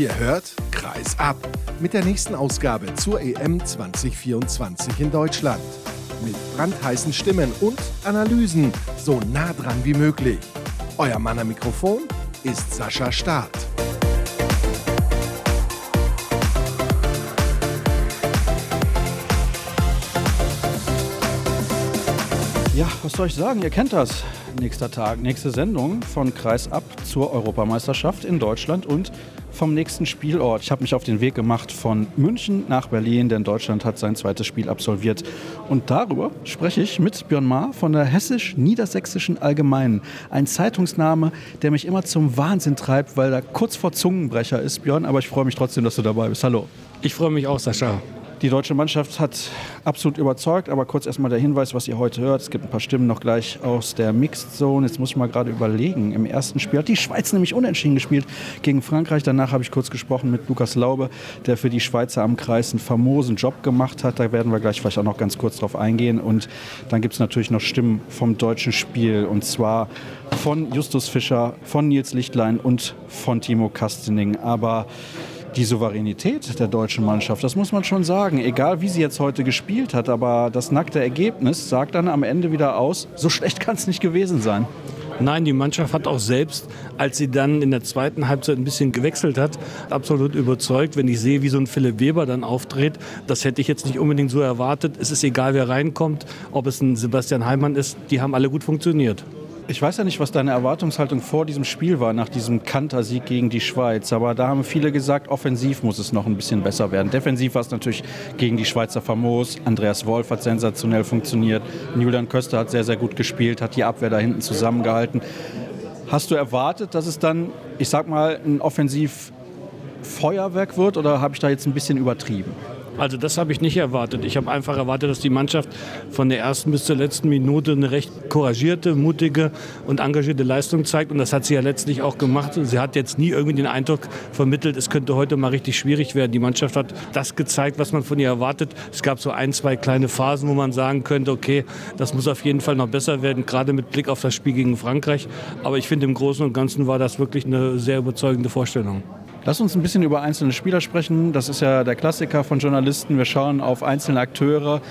Ihr hört Kreis Ab mit der nächsten Ausgabe zur EM 2024 in Deutschland. Mit brandheißen Stimmen und Analysen, so nah dran wie möglich. Euer Mann am Mikrofon ist Sascha Stahl. Ja, was soll ich sagen? Ihr kennt das. Nächster Tag, nächste Sendung von Kreis Ab zur Europameisterschaft in Deutschland und vom nächsten Spielort. Ich habe mich auf den Weg gemacht von München nach Berlin, denn Deutschland hat sein zweites Spiel absolviert. Und darüber spreche ich mit Björn Mahr von der hessisch-niedersächsischen Allgemeinen. Ein Zeitungsname, der mich immer zum Wahnsinn treibt, weil er kurz vor Zungenbrecher ist, Björn. Aber ich freue mich trotzdem, dass du dabei bist. Hallo. Ich freue mich auch, Sascha. Die deutsche Mannschaft hat absolut überzeugt, aber kurz erstmal der Hinweis, was ihr heute hört. Es gibt ein paar Stimmen noch gleich aus der Mixed Zone. Jetzt muss ich mal gerade überlegen. Im ersten Spiel hat die Schweiz nämlich unentschieden gespielt gegen Frankreich. Danach habe ich kurz gesprochen mit Lukas Laube, der für die Schweizer am Kreis einen famosen Job gemacht hat. Da werden wir gleich vielleicht auch noch ganz kurz drauf eingehen. Und dann gibt es natürlich noch Stimmen vom deutschen Spiel. Und zwar von Justus Fischer, von Nils Lichtlein und von Timo Kastening. Aber die Souveränität der deutschen Mannschaft, das muss man schon sagen. Egal, wie sie jetzt heute gespielt hat, aber das nackte Ergebnis sagt dann am Ende wieder aus, so schlecht kann es nicht gewesen sein. Nein, die Mannschaft hat auch selbst, als sie dann in der zweiten Halbzeit ein bisschen gewechselt hat, absolut überzeugt. Wenn ich sehe, wie so ein Philipp Weber dann auftritt, das hätte ich jetzt nicht unbedingt so erwartet. Es ist egal, wer reinkommt, ob es ein Sebastian Heimann ist, die haben alle gut funktioniert. Ich weiß ja nicht, was deine Erwartungshaltung vor diesem Spiel war, nach diesem Kantersieg gegen die Schweiz. Aber da haben viele gesagt, offensiv muss es noch ein bisschen besser werden. Defensiv war es natürlich gegen die Schweizer famos. Andreas Wolff hat sensationell funktioniert. Julian Köster hat sehr, sehr gut gespielt, hat die Abwehr da hinten zusammengehalten. Hast du erwartet, dass es dann, ich sag mal, ein Offensivfeuerwerk wird oder habe ich da jetzt ein bisschen übertrieben? Also das habe ich nicht erwartet. Ich habe einfach erwartet, dass die Mannschaft von der ersten bis zur letzten Minute eine recht couragierte, mutige und engagierte Leistung zeigt. Und das hat sie ja letztlich auch gemacht. Sie hat jetzt nie irgendwie den Eindruck vermittelt, es könnte heute mal richtig schwierig werden. Die Mannschaft hat das gezeigt, was man von ihr erwartet. Es gab so ein, zwei kleine Phasen, wo man sagen könnte, okay, das muss auf jeden Fall noch besser werden, gerade mit Blick auf das Spiel gegen Frankreich. Aber ich finde, im Großen und Ganzen war das wirklich eine sehr überzeugende Vorstellung. Lass uns ein bisschen über einzelne Spieler sprechen. Das ist ja der Klassiker von Journalisten. Wir schauen auf einzelne Akteure.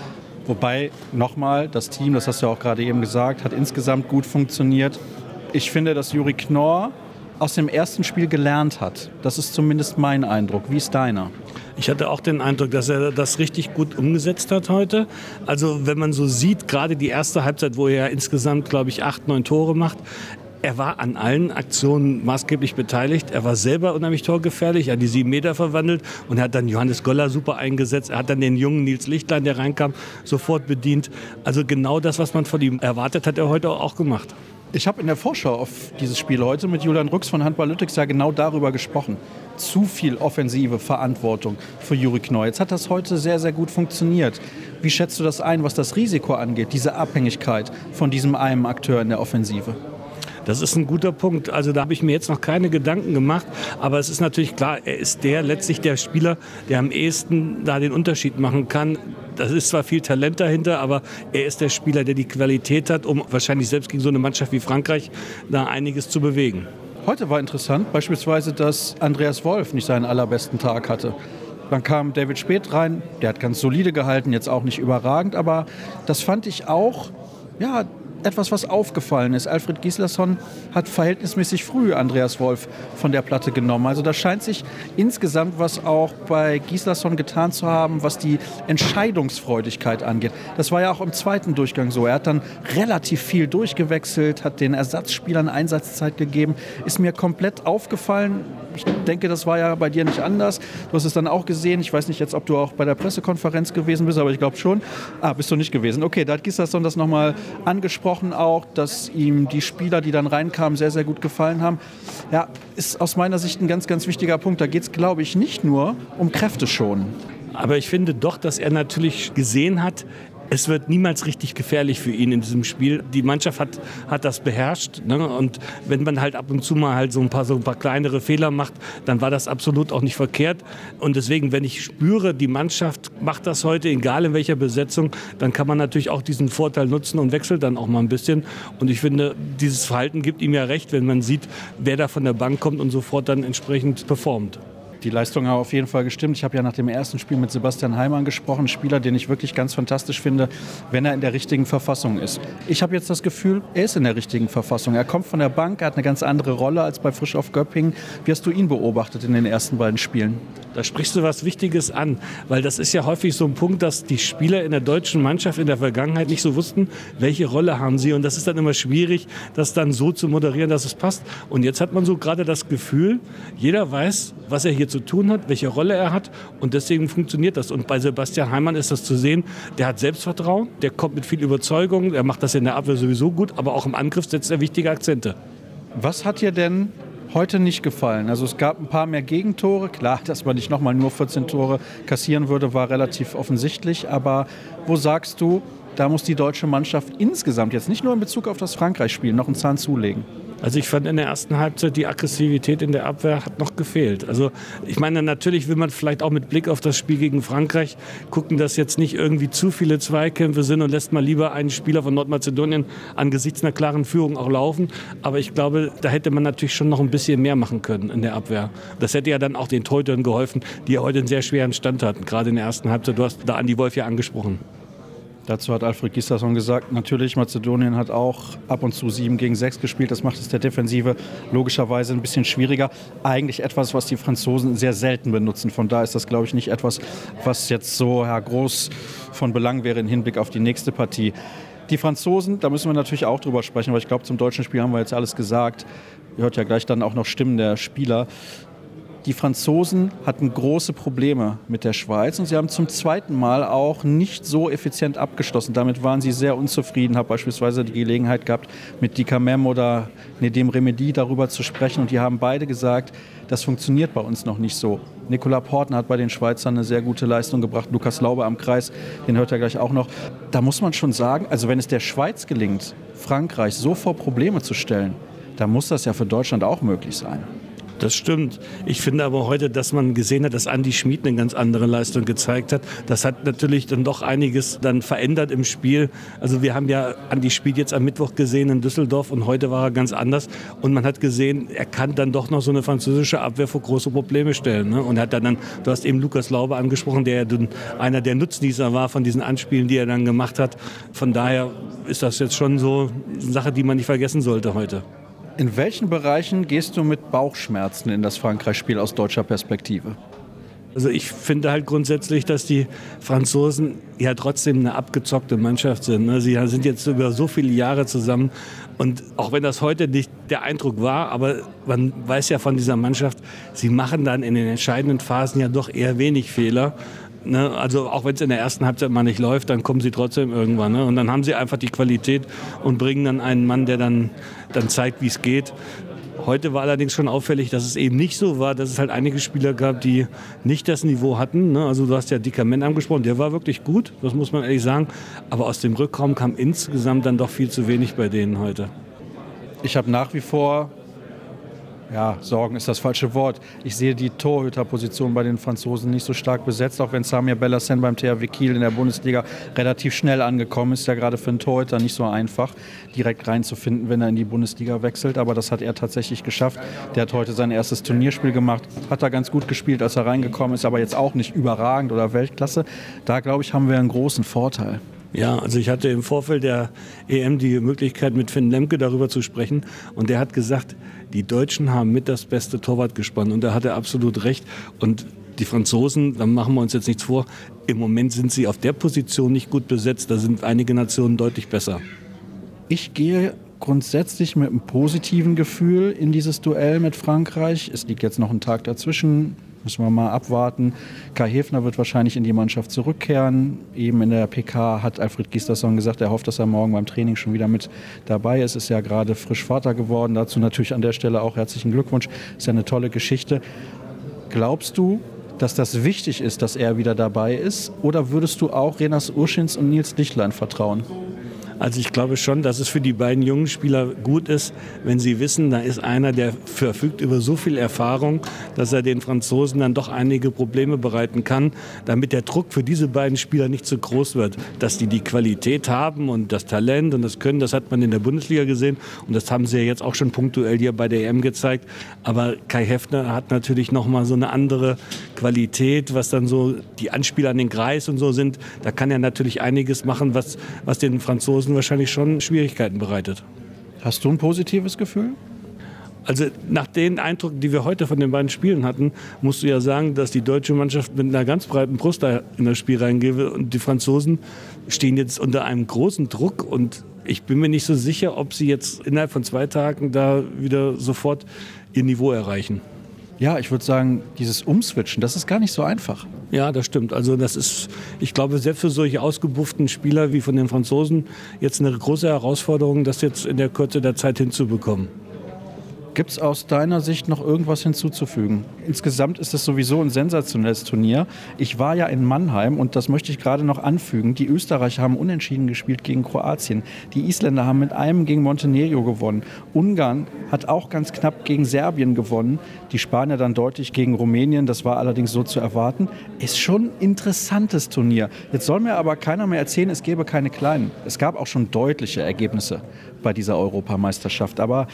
Wobei, nochmal, das Team, das hast du ja auch gerade eben gesagt, hat insgesamt gut funktioniert. Ich finde, dass Juri Knorr aus dem ersten Spiel gelernt hat. Das ist zumindest mein Eindruck. Wie ist deiner? Ich hatte auch den Eindruck, dass er das richtig gut umgesetzt hat heute. Also wenn man so sieht, gerade die erste Halbzeit, wo er ja insgesamt, glaube ich, 8, 9 Tore macht, er war an allen Aktionen maßgeblich beteiligt. Er war selber unheimlich torgefährlich, er hat die 7 Meter verwandelt und er hat dann Johannes Golla super eingesetzt. Er hat dann den jungen Nils Lichtlein, der reinkam, sofort bedient. Also genau das, was man von ihm erwartet, hat er heute auch gemacht. Ich habe in der Vorschau auf dieses Spiel heute mit Julian Rucks von Handball Lüttich ja genau darüber gesprochen. Zu viel offensive Verantwortung für Juri Knorr. Jetzt hat das heute sehr, sehr gut funktioniert. Wie schätzt du das ein, was das Risiko angeht, diese Abhängigkeit von diesem einen Akteur in der Offensive? Das ist ein guter Punkt. Also da habe ich mir jetzt noch keine Gedanken gemacht. Aber es ist natürlich klar, er ist letztlich der Spieler, der am ehesten da den Unterschied machen kann. Das ist zwar viel Talent dahinter, aber er ist der Spieler, der die Qualität hat, um wahrscheinlich selbst gegen so eine Mannschaft wie Frankreich da einiges zu bewegen. Heute war interessant beispielsweise, dass Andreas Wolff nicht seinen allerbesten Tag hatte. Dann kam David Speth rein, der hat ganz solide gehalten, jetzt auch nicht überragend. Aber das fand ich auch, ja, etwas, was aufgefallen ist. Alfred Gislason hat verhältnismäßig früh Andreas Wolff von der Platte genommen. Also da scheint sich insgesamt was auch bei Gislason getan zu haben, was die Entscheidungsfreudigkeit angeht. Das war ja auch im zweiten Durchgang so. Er hat dann relativ viel durchgewechselt, hat den Ersatzspielern Einsatzzeit gegeben. Ist mir komplett aufgefallen. Ich denke, das war ja bei dir nicht anders. Du hast es dann auch gesehen. Ich weiß nicht jetzt, ob du auch bei der Pressekonferenz gewesen bist, aber ich glaube schon. Ah, bist du nicht gewesen. Okay, da hat Gislason das nochmal angesprochen. Auch, dass ihm die Spieler, die dann reinkamen, sehr, sehr gut gefallen haben. Ja, ist aus meiner Sicht ein ganz, ganz wichtiger Punkt. Da geht es, glaube ich, nicht nur um Kräfteschonung. Aber ich finde doch, dass er natürlich gesehen hat, es wird niemals richtig gefährlich für ihn in diesem Spiel. Die Mannschaft hat das beherrscht, ne? Und wenn man halt ab und zu mal halt so ein paar kleinere Fehler macht, dann war das absolut auch nicht verkehrt. Und deswegen, wenn ich spüre, die Mannschaft macht das heute, egal in welcher Besetzung, dann kann man natürlich auch diesen Vorteil nutzen und wechselt dann auch mal ein bisschen. Und ich finde, dieses Verhalten gibt ihm ja recht, wenn man sieht, wer da von der Bank kommt und sofort dann entsprechend performt. Die Leistung hat auf jeden Fall gestimmt. Ich habe ja nach dem ersten Spiel mit Sebastian Heimann gesprochen, Spieler, den ich wirklich ganz fantastisch finde, wenn er in der richtigen Verfassung ist. Ich habe jetzt das Gefühl, er ist in der richtigen Verfassung. Er kommt von der Bank, er hat eine ganz andere Rolle als bei Frisch auf Göppingen. Wie hast du ihn beobachtet in den ersten beiden Spielen? Da sprichst du was Wichtiges an, weil das ist ja häufig so ein Punkt, dass die Spieler in der deutschen Mannschaft in der Vergangenheit nicht so wussten, welche Rolle haben sie. Und das ist dann immer schwierig, das dann so zu moderieren, dass es passt. Und jetzt hat man so gerade das Gefühl, jeder weiß, was er hier zu tun hat, welche Rolle er hat, und deswegen funktioniert das. Und bei Sebastian Heimann ist das zu sehen, der hat Selbstvertrauen, der kommt mit viel Überzeugung, er macht das in der Abwehr sowieso gut, aber auch im Angriff setzt er wichtige Akzente. Was hat dir denn heute nicht gefallen? Also es gab ein paar mehr Gegentore, klar, dass man nicht nochmal nur 14 Tore kassieren würde, war relativ offensichtlich, aber wo sagst du, da muss die deutsche Mannschaft insgesamt jetzt nicht nur in Bezug auf das Frankreich-Spiel noch einen Zahn zulegen? Also ich fand in der ersten Halbzeit, die Aggressivität in der Abwehr hat noch gefehlt. Also ich meine, natürlich will man vielleicht auch mit Blick auf das Spiel gegen Frankreich gucken, dass jetzt nicht irgendwie zu viele Zweikämpfe sind, und lässt mal lieber einen Spieler von Nordmazedonien angesichts einer klaren Führung auch laufen. Aber ich glaube, da hätte man natürlich schon noch ein bisschen mehr machen können in der Abwehr. Das hätte ja dann auch den Torhütern geholfen, die ja heute einen sehr schweren Stand hatten, gerade in der ersten Halbzeit. Du hast da Andi Wolff ja angesprochen. Dazu hat Alfred Gislason gesagt, natürlich, Mazedonien hat auch ab und zu 7 gegen 6 gespielt. Das macht es der Defensive logischerweise ein bisschen schwieriger. Eigentlich etwas, was die Franzosen sehr selten benutzen. Von daher ist das, glaube ich, nicht etwas, was jetzt so groß von Belang wäre im Hinblick auf die nächste Partie. Die Franzosen, da müssen wir natürlich auch drüber sprechen, weil ich glaube, zum deutschen Spiel haben wir jetzt alles gesagt. Ihr hört ja gleich dann auch noch Stimmen der Spieler. Die Franzosen hatten große Probleme mit der Schweiz, und sie haben zum zweiten Mal auch nicht so effizient abgeschlossen. Damit waren sie sehr unzufrieden. Ich habe beispielsweise die Gelegenheit gehabt, mit Dika Mem oder Nedim Remedi darüber zu sprechen, und die haben beide gesagt, das funktioniert bei uns noch nicht so. Nicolas Portner hat bei den Schweizern eine sehr gute Leistung gebracht. Lukas Laube am Kreis, den hört er gleich auch noch. Da muss man schon sagen, also wenn es der Schweiz gelingt, Frankreich so vor Probleme zu stellen, dann muss das ja für Deutschland auch möglich sein. Das stimmt. Ich finde aber heute, dass man gesehen hat, dass Andi Schmid eine ganz andere Leistung gezeigt hat. Das hat natürlich dann doch einiges dann verändert im Spiel. Also wir haben ja Andi Schmid jetzt am Mittwoch gesehen in Düsseldorf, und heute war er ganz anders. Und man hat gesehen, er kann dann doch noch so eine französische Abwehr vor große Probleme stellen. Ne? Und hat dann, du hast eben Lukas Laube angesprochen, der ja einer der Nutznießer war von diesen Anspielen, die er dann gemacht hat. Von daher ist das jetzt schon so eine Sache, die man nicht vergessen sollte heute. In welchen Bereichen gehst du mit Bauchschmerzen in das Frankreich-Spiel aus deutscher Perspektive? Also ich finde halt grundsätzlich, dass die Franzosen ja trotzdem eine abgezockte Mannschaft sind. Sie sind jetzt über so viele Jahre zusammen, und auch wenn das heute nicht der Eindruck war, aber man weiß ja von dieser Mannschaft, sie machen dann in den entscheidenden Phasen ja doch eher wenig Fehler. Ne, also auch wenn es in der ersten Halbzeit mal nicht läuft, dann kommen sie trotzdem irgendwann. Ne? Und dann haben sie einfach die Qualität und bringen dann einen Mann, der dann zeigt, wie es geht. Heute war allerdings schon auffällig, dass es eben nicht so war, dass es halt einige Spieler gab, die nicht das Niveau hatten. Ne? Also du hast ja Dika Mem angesprochen, der war wirklich gut, das muss man ehrlich sagen. Aber aus dem Rückraum kam insgesamt dann doch viel zu wenig bei denen heute. Ich habe nach wie vor... Ja, Sorgen ist das falsche Wort. Ich sehe die Torhüterposition bei den Franzosen nicht so stark besetzt, auch wenn Samir Bellasen beim THW Kiel in der Bundesliga relativ schnell angekommen ist. Ja, gerade für einen Torhüter nicht so einfach, direkt reinzufinden, wenn er in die Bundesliga wechselt. Aber das hat er tatsächlich geschafft. Der hat heute sein erstes Turnierspiel gemacht, hat da ganz gut gespielt, als er reingekommen ist, aber jetzt auch nicht überragend oder Weltklasse. Da, glaube ich, haben wir einen großen Vorteil. Ja, also ich hatte im Vorfeld der EM die Möglichkeit, mit Finn Lemke darüber zu sprechen, und der hat gesagt, die Deutschen haben mit das beste Torwartgespann, und da hat er absolut recht. Und die Franzosen, da machen wir uns jetzt nichts vor, im Moment sind sie auf der Position nicht gut besetzt, da sind einige Nationen deutlich besser. Ich gehe grundsätzlich mit einem positiven Gefühl in dieses Duell mit Frankreich. Es liegt jetzt noch ein Tag dazwischen. Müssen wir mal abwarten. Kai Häfner wird wahrscheinlich in die Mannschaft zurückkehren. Eben in der PK hat Alfred Gislason gesagt, er hofft, dass er morgen beim Training schon wieder mit dabei ist. Ist ja gerade frisch Vater geworden. Dazu natürlich an der Stelle auch herzlichen Glückwunsch. Ist ja eine tolle Geschichte. Glaubst du, dass das wichtig ist, dass er wieder dabei ist? Oder würdest du auch Renārs Uščins und Nils Lichtlein vertrauen? Also ich glaube schon, dass es für die beiden jungen Spieler gut ist, wenn sie wissen, da ist einer, der verfügt über so viel Erfahrung, dass er den Franzosen dann doch einige Probleme bereiten kann, damit der Druck für diese beiden Spieler nicht zu groß wird. Dass die Qualität haben und das Talent und das Können, das hat man in der Bundesliga gesehen und das haben sie ja jetzt auch schon punktuell hier bei der EM gezeigt. Aber Kai Häfner hat natürlich nochmal so eine andere Qualität, was dann so die Anspieler an den Kreis und so sind. Da kann er natürlich einiges machen, was den Franzosen wahrscheinlich schon Schwierigkeiten bereitet. Hast du ein positives Gefühl? Also nach den Eindrücken, die wir heute von den beiden Spielen hatten, musst du ja sagen, dass die deutsche Mannschaft mit einer ganz breiten Brust da in das Spiel reingeht. Und die Franzosen stehen jetzt unter einem großen Druck. Und ich bin mir nicht so sicher, ob sie jetzt innerhalb von 2 Tagen da wieder sofort ihr Niveau erreichen. Ja, ich würde sagen, dieses Umswitchen, das ist gar nicht so einfach. Ja, das stimmt. Also das ist, ich glaube, selbst für solche ausgebufften Spieler wie von den Franzosen jetzt eine große Herausforderung, das jetzt in der Kürze der Zeit hinzubekommen. Gibt es aus deiner Sicht noch irgendwas hinzuzufügen? Insgesamt ist es sowieso ein sensationelles Turnier. Ich war ja in Mannheim und das möchte ich gerade noch anfügen. Die Österreicher haben unentschieden gespielt gegen Kroatien. Die Isländer haben mit einem gegen Montenegro gewonnen. Ungarn hat auch ganz knapp gegen Serbien gewonnen. Die Spanier dann deutlich gegen Rumänien. Das war allerdings so zu erwarten. Ist schon ein interessantes Turnier. Jetzt soll mir aber keiner mehr erzählen, es gäbe keine kleinen. Es gab auch schon deutliche Ergebnisse bei dieser Europameisterschaft. Aber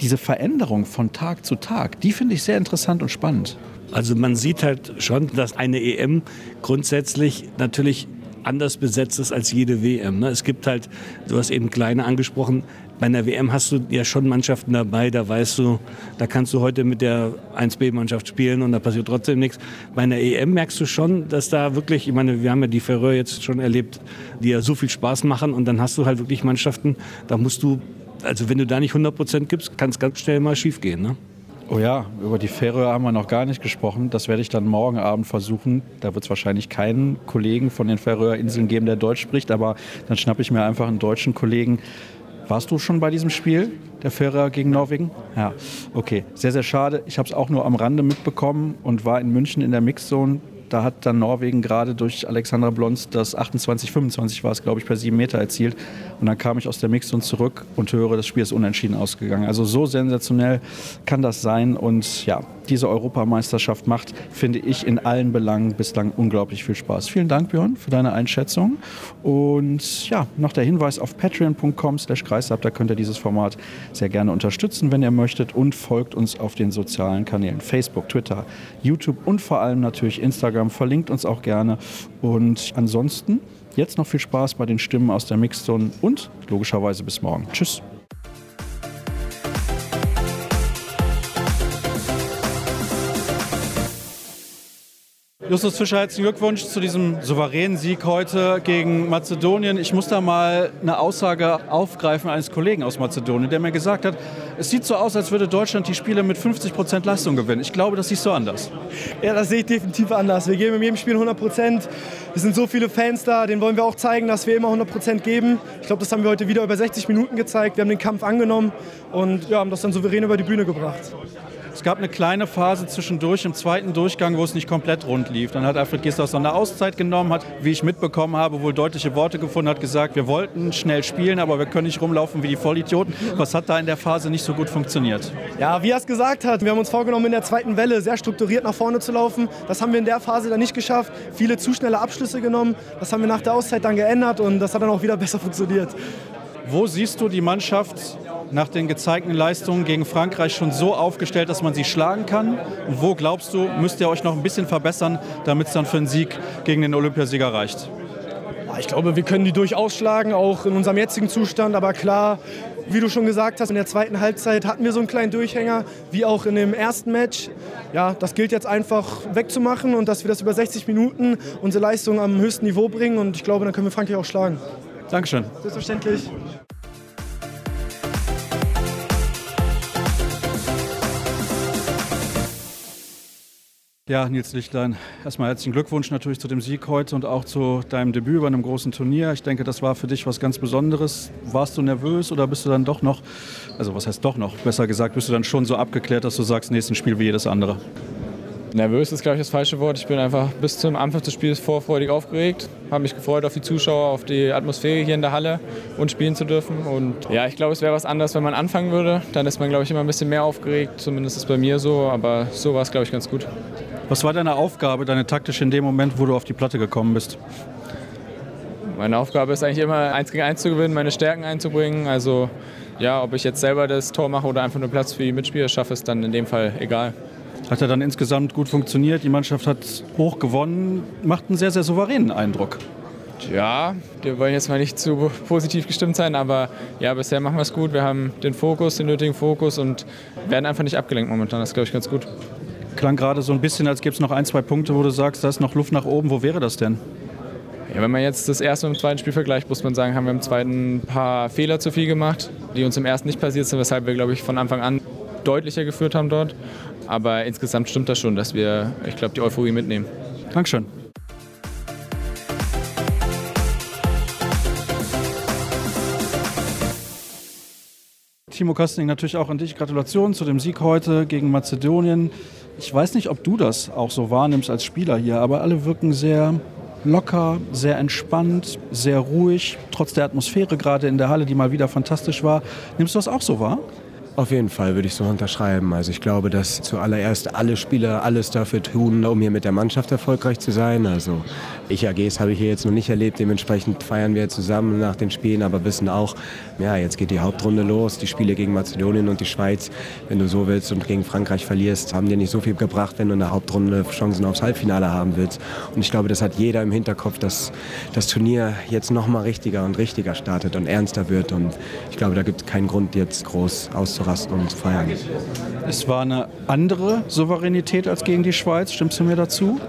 diese Veränderung von Tag zu Tag, die finde ich sehr interessant und spannend. Also man sieht halt schon, dass eine EM grundsätzlich natürlich anders besetzt ist als jede WM. Es gibt halt, du hast eben kleine angesprochen, bei einer WM hast du ja schon Mannschaften dabei, da weißt du, da kannst du heute mit der 1B-Mannschaft spielen und da passiert trotzdem nichts. Bei einer EM merkst du schon, dass da wirklich, ich meine, wir haben ja die Färöer jetzt schon erlebt, die ja so viel Spaß machen und dann hast du halt wirklich Mannschaften, da musst du, also wenn du da nicht 100% gibst, kann es ganz schnell mal schief gehen, ne? Oh ja, über die Färöer haben wir noch gar nicht gesprochen. Das werde ich dann morgen Abend versuchen. Da wird es wahrscheinlich keinen Kollegen von den Färöerinseln geben, der Deutsch spricht. Aber dann schnappe ich mir einfach einen deutschen Kollegen. Warst du schon bei diesem Spiel, der Färöer gegen Norwegen? Ja, okay. Sehr, sehr schade. Ich habe es auch nur am Rande mitbekommen und war in München in der Mixzone. Da hat dann Norwegen gerade durch Alexandra Blond das 28-25 war es, glaube ich, per 7 Meter erzielt. Und dann kam ich aus der Mixzone zurück und höre, das Spiel ist unentschieden ausgegangen. Also so sensationell kann das sein. Und ja, diese Europameisterschaft macht, finde ich, in allen Belangen bislang unglaublich viel Spaß. Vielen Dank, Björn, für deine Einschätzung. Und ja, noch der Hinweis auf patreon.com/kreisab. Da könnt ihr dieses Format sehr gerne unterstützen, wenn ihr möchtet. Und folgt uns auf den sozialen Kanälen Facebook, Twitter, YouTube und vor allem natürlich Instagram. Verlinkt uns auch gerne. Und ansonsten jetzt noch viel Spaß bei den Stimmen aus der Mixzone und logischerweise bis morgen. Tschüss. Justus Fischer, herzlichen Glückwunsch zu diesem souveränen Sieg heute gegen Mazedonien. Ich muss da mal eine Aussage aufgreifen eines Kollegen aus Mazedonien, der mir gesagt hat, es sieht so aus, als würde Deutschland die Spiele mit 50% Leistung gewinnen. Ich glaube, das siehst du anders. Ja, das sehe ich definitiv anders. Wir geben in jedem Spiel 100%. Es sind so viele Fans da, denen wollen wir auch zeigen, dass wir immer 100% geben. Ich glaube, das haben wir heute wieder über 60 Minuten gezeigt. Wir haben den Kampf angenommen und ja, haben das dann souverän über die Bühne gebracht. Es gab eine kleine Phase zwischendurch im zweiten Durchgang, wo es nicht komplett rund lief. Dann hat Alfred Gislason eine Auszeit genommen, hat, wie ich mitbekommen habe, wohl deutliche Worte gefunden, hat gesagt, wir wollten schnell spielen, aber wir können nicht rumlaufen wie die Vollidioten. Was hat da in der Phase nicht so gut funktioniert? Ja, wie er es gesagt hat, wir haben uns vorgenommen, in der zweiten Welle sehr strukturiert nach vorne zu laufen. Das haben wir in der Phase dann nicht geschafft. Viele zu schnelle Abschlüsse genommen. Das haben wir nach der Auszeit dann geändert und das hat dann auch wieder besser funktioniert. Wo siehst du die Mannschaft nach den gezeigten Leistungen gegen Frankreich schon so aufgestellt, dass man sie schlagen kann? Und wo, glaubst du, müsst ihr euch noch ein bisschen verbessern, damit es dann für einen Sieg gegen den Olympiasieger reicht? Ich glaube, wir können die durchaus schlagen, auch in unserem jetzigen Zustand. Aber klar, wie du schon gesagt hast, in der zweiten Halbzeit hatten wir so einen kleinen Durchhänger, wie auch in dem ersten Match. Ja, das gilt jetzt einfach wegzumachen und dass wir das über 60 Minuten unsere Leistung am höchsten Niveau bringen. Und ich glaube, dann können wir Frankreich auch schlagen. Dankeschön. Selbstverständlich. Ja, Nils Lichtlein, erstmal herzlichen Glückwunsch natürlich zu dem Sieg heute und auch zu deinem Debüt bei einem großen Turnier. Ich denke, das war für dich was ganz Besonderes. Warst du nervös oder bist du dann doch noch, also was heißt doch noch, besser gesagt, bist du dann schon so abgeklärt, dass du sagst, nächstes Spiel wie jedes andere? Nervös ist, glaube ich, das falsche Wort. Ich bin einfach bis zum Anfang des Spiels vorfreudig aufgeregt. Habe mich gefreut auf die Zuschauer, auf die Atmosphäre hier in der Halle und spielen zu dürfen. Und ja, ich glaube, es wäre was anderes, wenn man anfangen würde. Dann ist man, glaube ich, immer ein bisschen mehr aufgeregt. Zumindest ist es bei mir so. Aber so war es, glaube ich, ganz gut. Was war deine Aufgabe, deine taktische in dem Moment, wo du auf die Platte gekommen bist? Meine Aufgabe ist eigentlich immer, 1 gegen 1 zu gewinnen, meine Stärken einzubringen. Also ja, ob ich jetzt selber das Tor mache oder einfach nur Platz für die Mitspieler schaffe, ist dann in dem Fall egal. Hat er dann insgesamt gut funktioniert, die Mannschaft hat hoch gewonnen, macht einen sehr, sehr souveränen Eindruck. Ja, wir wollen jetzt mal nicht zu positiv gestimmt sein, aber ja, bisher machen wir es gut. Wir haben den Fokus, den nötigen Fokus und werden einfach nicht abgelenkt momentan. Das ist, glaube ich, ganz gut. Klang gerade so ein bisschen, als gäbe es noch 1, 2 Punkte, wo du sagst, da ist noch Luft nach oben. Wo wäre das denn? Ja, wenn man jetzt das erste und das zweite Spiel vergleicht, muss man sagen, haben wir im zweiten ein paar Fehler zu viel gemacht, die uns im ersten nicht passiert sind, weshalb wir, glaube ich, von Anfang an deutlicher geführt haben dort. Aber insgesamt stimmt das schon, dass wir, ich glaube, die Euphorie mitnehmen. Dankeschön. Timo Kastening, natürlich auch an dich. Gratulation zu dem Sieg heute gegen Mazedonien. Ich weiß nicht, ob du das auch so wahrnimmst als Spieler hier, aber alle wirken sehr locker, sehr entspannt, sehr ruhig. Trotz der Atmosphäre gerade in der Halle, die mal wieder fantastisch war. Nimmst du das auch so wahr? Auf jeden Fall würde ich so unterschreiben. Also ich glaube, dass zuallererst alle Spieler alles dafür tun, um hier mit der Mannschaft erfolgreich zu sein. Also ich AGs habe ich hier jetzt noch nicht erlebt. Dementsprechend feiern wir zusammen nach den Spielen, aber wissen auch, ja, jetzt geht die Hauptrunde los. Die Spiele gegen Mazedonien und die Schweiz, wenn du so willst und gegen Frankreich verlierst, haben dir nicht so viel gebracht, wenn du in der Hauptrunde Chancen aufs Halbfinale haben willst. Und ich glaube, das hat jeder im Hinterkopf, dass das Turnier jetzt noch mal richtiger und richtiger startet und ernster wird. Und ich glaube, da gibt es keinen Grund, jetzt groß auszureißen und feiern. Es war eine andere Souveränität als gegen die Schweiz, stimmst du mir dazu?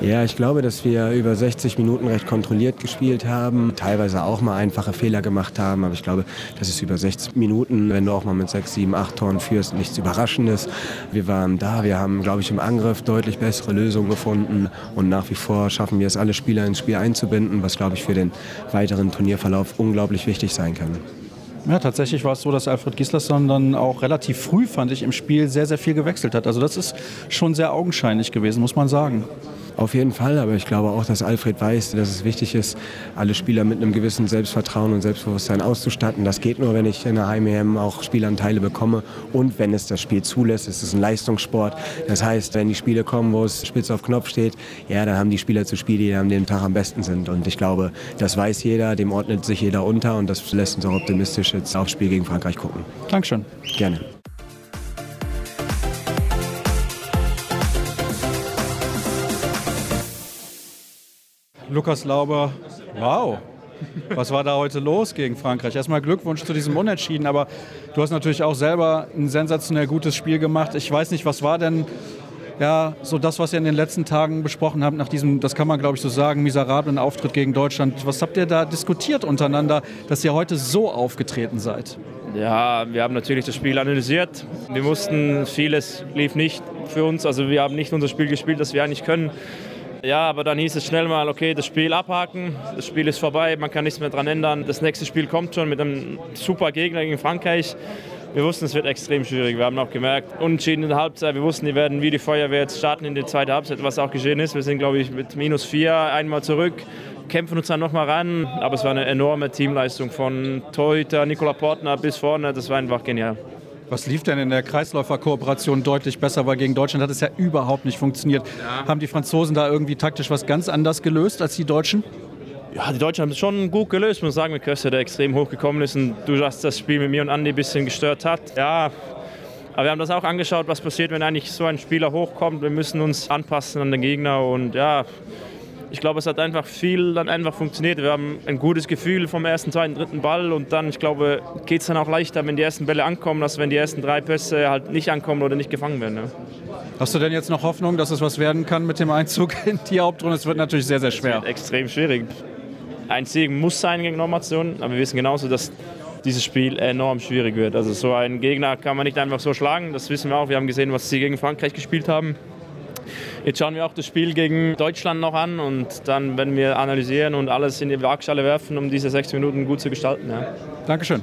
Ja, ich glaube, dass wir über 60 Minuten recht kontrolliert gespielt haben, teilweise auch mal einfache Fehler gemacht haben, aber ich glaube, das ist über 60 Minuten, wenn du auch mal mit 6, 7, 8 Toren führst, nichts Überraschendes. Wir waren da, wir haben, glaube ich, im Angriff deutlich bessere Lösungen gefunden und nach wie vor schaffen wir es, alle Spieler ins Spiel einzubinden, was, glaube ich, für den weiteren Turnierverlauf unglaublich wichtig sein kann. Ja, tatsächlich war es so, dass Alfred Gislason dann auch relativ früh, fand ich, im Spiel sehr, sehr viel gewechselt hat. Also das ist schon sehr augenscheinlich gewesen, muss man sagen. Auf jeden Fall, aber ich glaube auch, dass Alfred weiß, dass es wichtig ist, alle Spieler mit einem gewissen Selbstvertrauen und Selbstbewusstsein auszustatten. Das geht nur, wenn ich in der Heim-EM auch Spielanteile bekomme und wenn es das Spiel zulässt. Es ist ein Leistungssport. Das heißt, wenn die Spiele kommen, wo es spitz auf Knopf steht, ja, dann haben die Spieler zu Spielen, die an dem Tag am besten sind. Und ich glaube, das weiß jeder, dem ordnet sich jeder unter und das lässt uns auch optimistisch jetzt aufs Spiel gegen Frankreich gucken. Dankeschön. Gerne. Lukas Laube, wow, was war da heute los gegen Frankreich? Erstmal Glückwunsch zu diesem Unentschieden, aber du hast natürlich auch selber ein sensationell gutes Spiel gemacht. Ich weiß nicht, was war denn ja, so das, was ihr in den letzten Tagen besprochen habt, nach diesem, das kann man glaube ich so sagen, miserablen Auftritt gegen Deutschland. Was habt ihr da diskutiert untereinander, dass ihr heute so aufgetreten seid? Ja, wir haben natürlich das Spiel analysiert. Wir mussten, vieles lief nicht für uns, also wir haben nicht unser Spiel gespielt, das wir eigentlich können. Ja, aber dann hieß es schnell mal, okay, das Spiel abhaken, das Spiel ist vorbei, man kann nichts mehr dran ändern. Das nächste Spiel kommt schon mit einem super Gegner gegen Frankreich. Wir wussten, es wird extrem schwierig, wir haben auch gemerkt, unentschieden in der Halbzeit, wir wussten, die werden wie die Feuerwehr jetzt starten in die zweite Halbzeit, was auch geschehen ist. Wir sind, glaube ich, mit -4 einmal zurück, kämpfen uns dann nochmal ran, aber es war eine enorme Teamleistung von Torhüter, Nicolas Portner bis vorne, das war einfach genial. Was lief denn in der Kreisläufer-Kooperation deutlich besser? Weil gegen Deutschland hat es ja überhaupt nicht funktioniert. Ja. Haben die Franzosen da irgendwie taktisch was ganz anders gelöst als die Deutschen? Ja, die Deutschen haben es schon gut gelöst, muss ich sagen, mit Köster, der extrem hochgekommen ist. Und du hast das Spiel mit mir und Andi ein bisschen gestört hat. Ja, aber wir haben das auch angeschaut, was passiert, wenn eigentlich so ein Spieler hochkommt. Wir müssen uns anpassen an den Gegner und ja... Ich glaube, es hat einfach viel dann einfach funktioniert. Wir haben ein gutes Gefühl vom ersten, zweiten, dritten Ball und dann, ich glaube, geht es dann auch leichter, wenn die ersten Bälle ankommen, als wenn die ersten 3 Pässe halt nicht ankommen oder nicht gefangen werden. Ne? Hast du denn jetzt noch Hoffnung, dass es was werden kann mit dem Einzug in die Hauptrunde? Es wird natürlich sehr, sehr schwer. Es wird extrem schwierig. Ein Sieg muss sein gegen Nordmazedonien, aber wir wissen genauso, dass dieses Spiel enorm schwierig wird. Also so einen Gegner kann man nicht einfach so schlagen, das wissen wir auch. Wir haben gesehen, was sie gegen Frankreich gespielt haben. Jetzt schauen wir auch das Spiel gegen Deutschland noch an und dann werden wir analysieren und alles in die Waagschale werfen, um diese 6 Minuten gut zu gestalten. Ja. Dankeschön.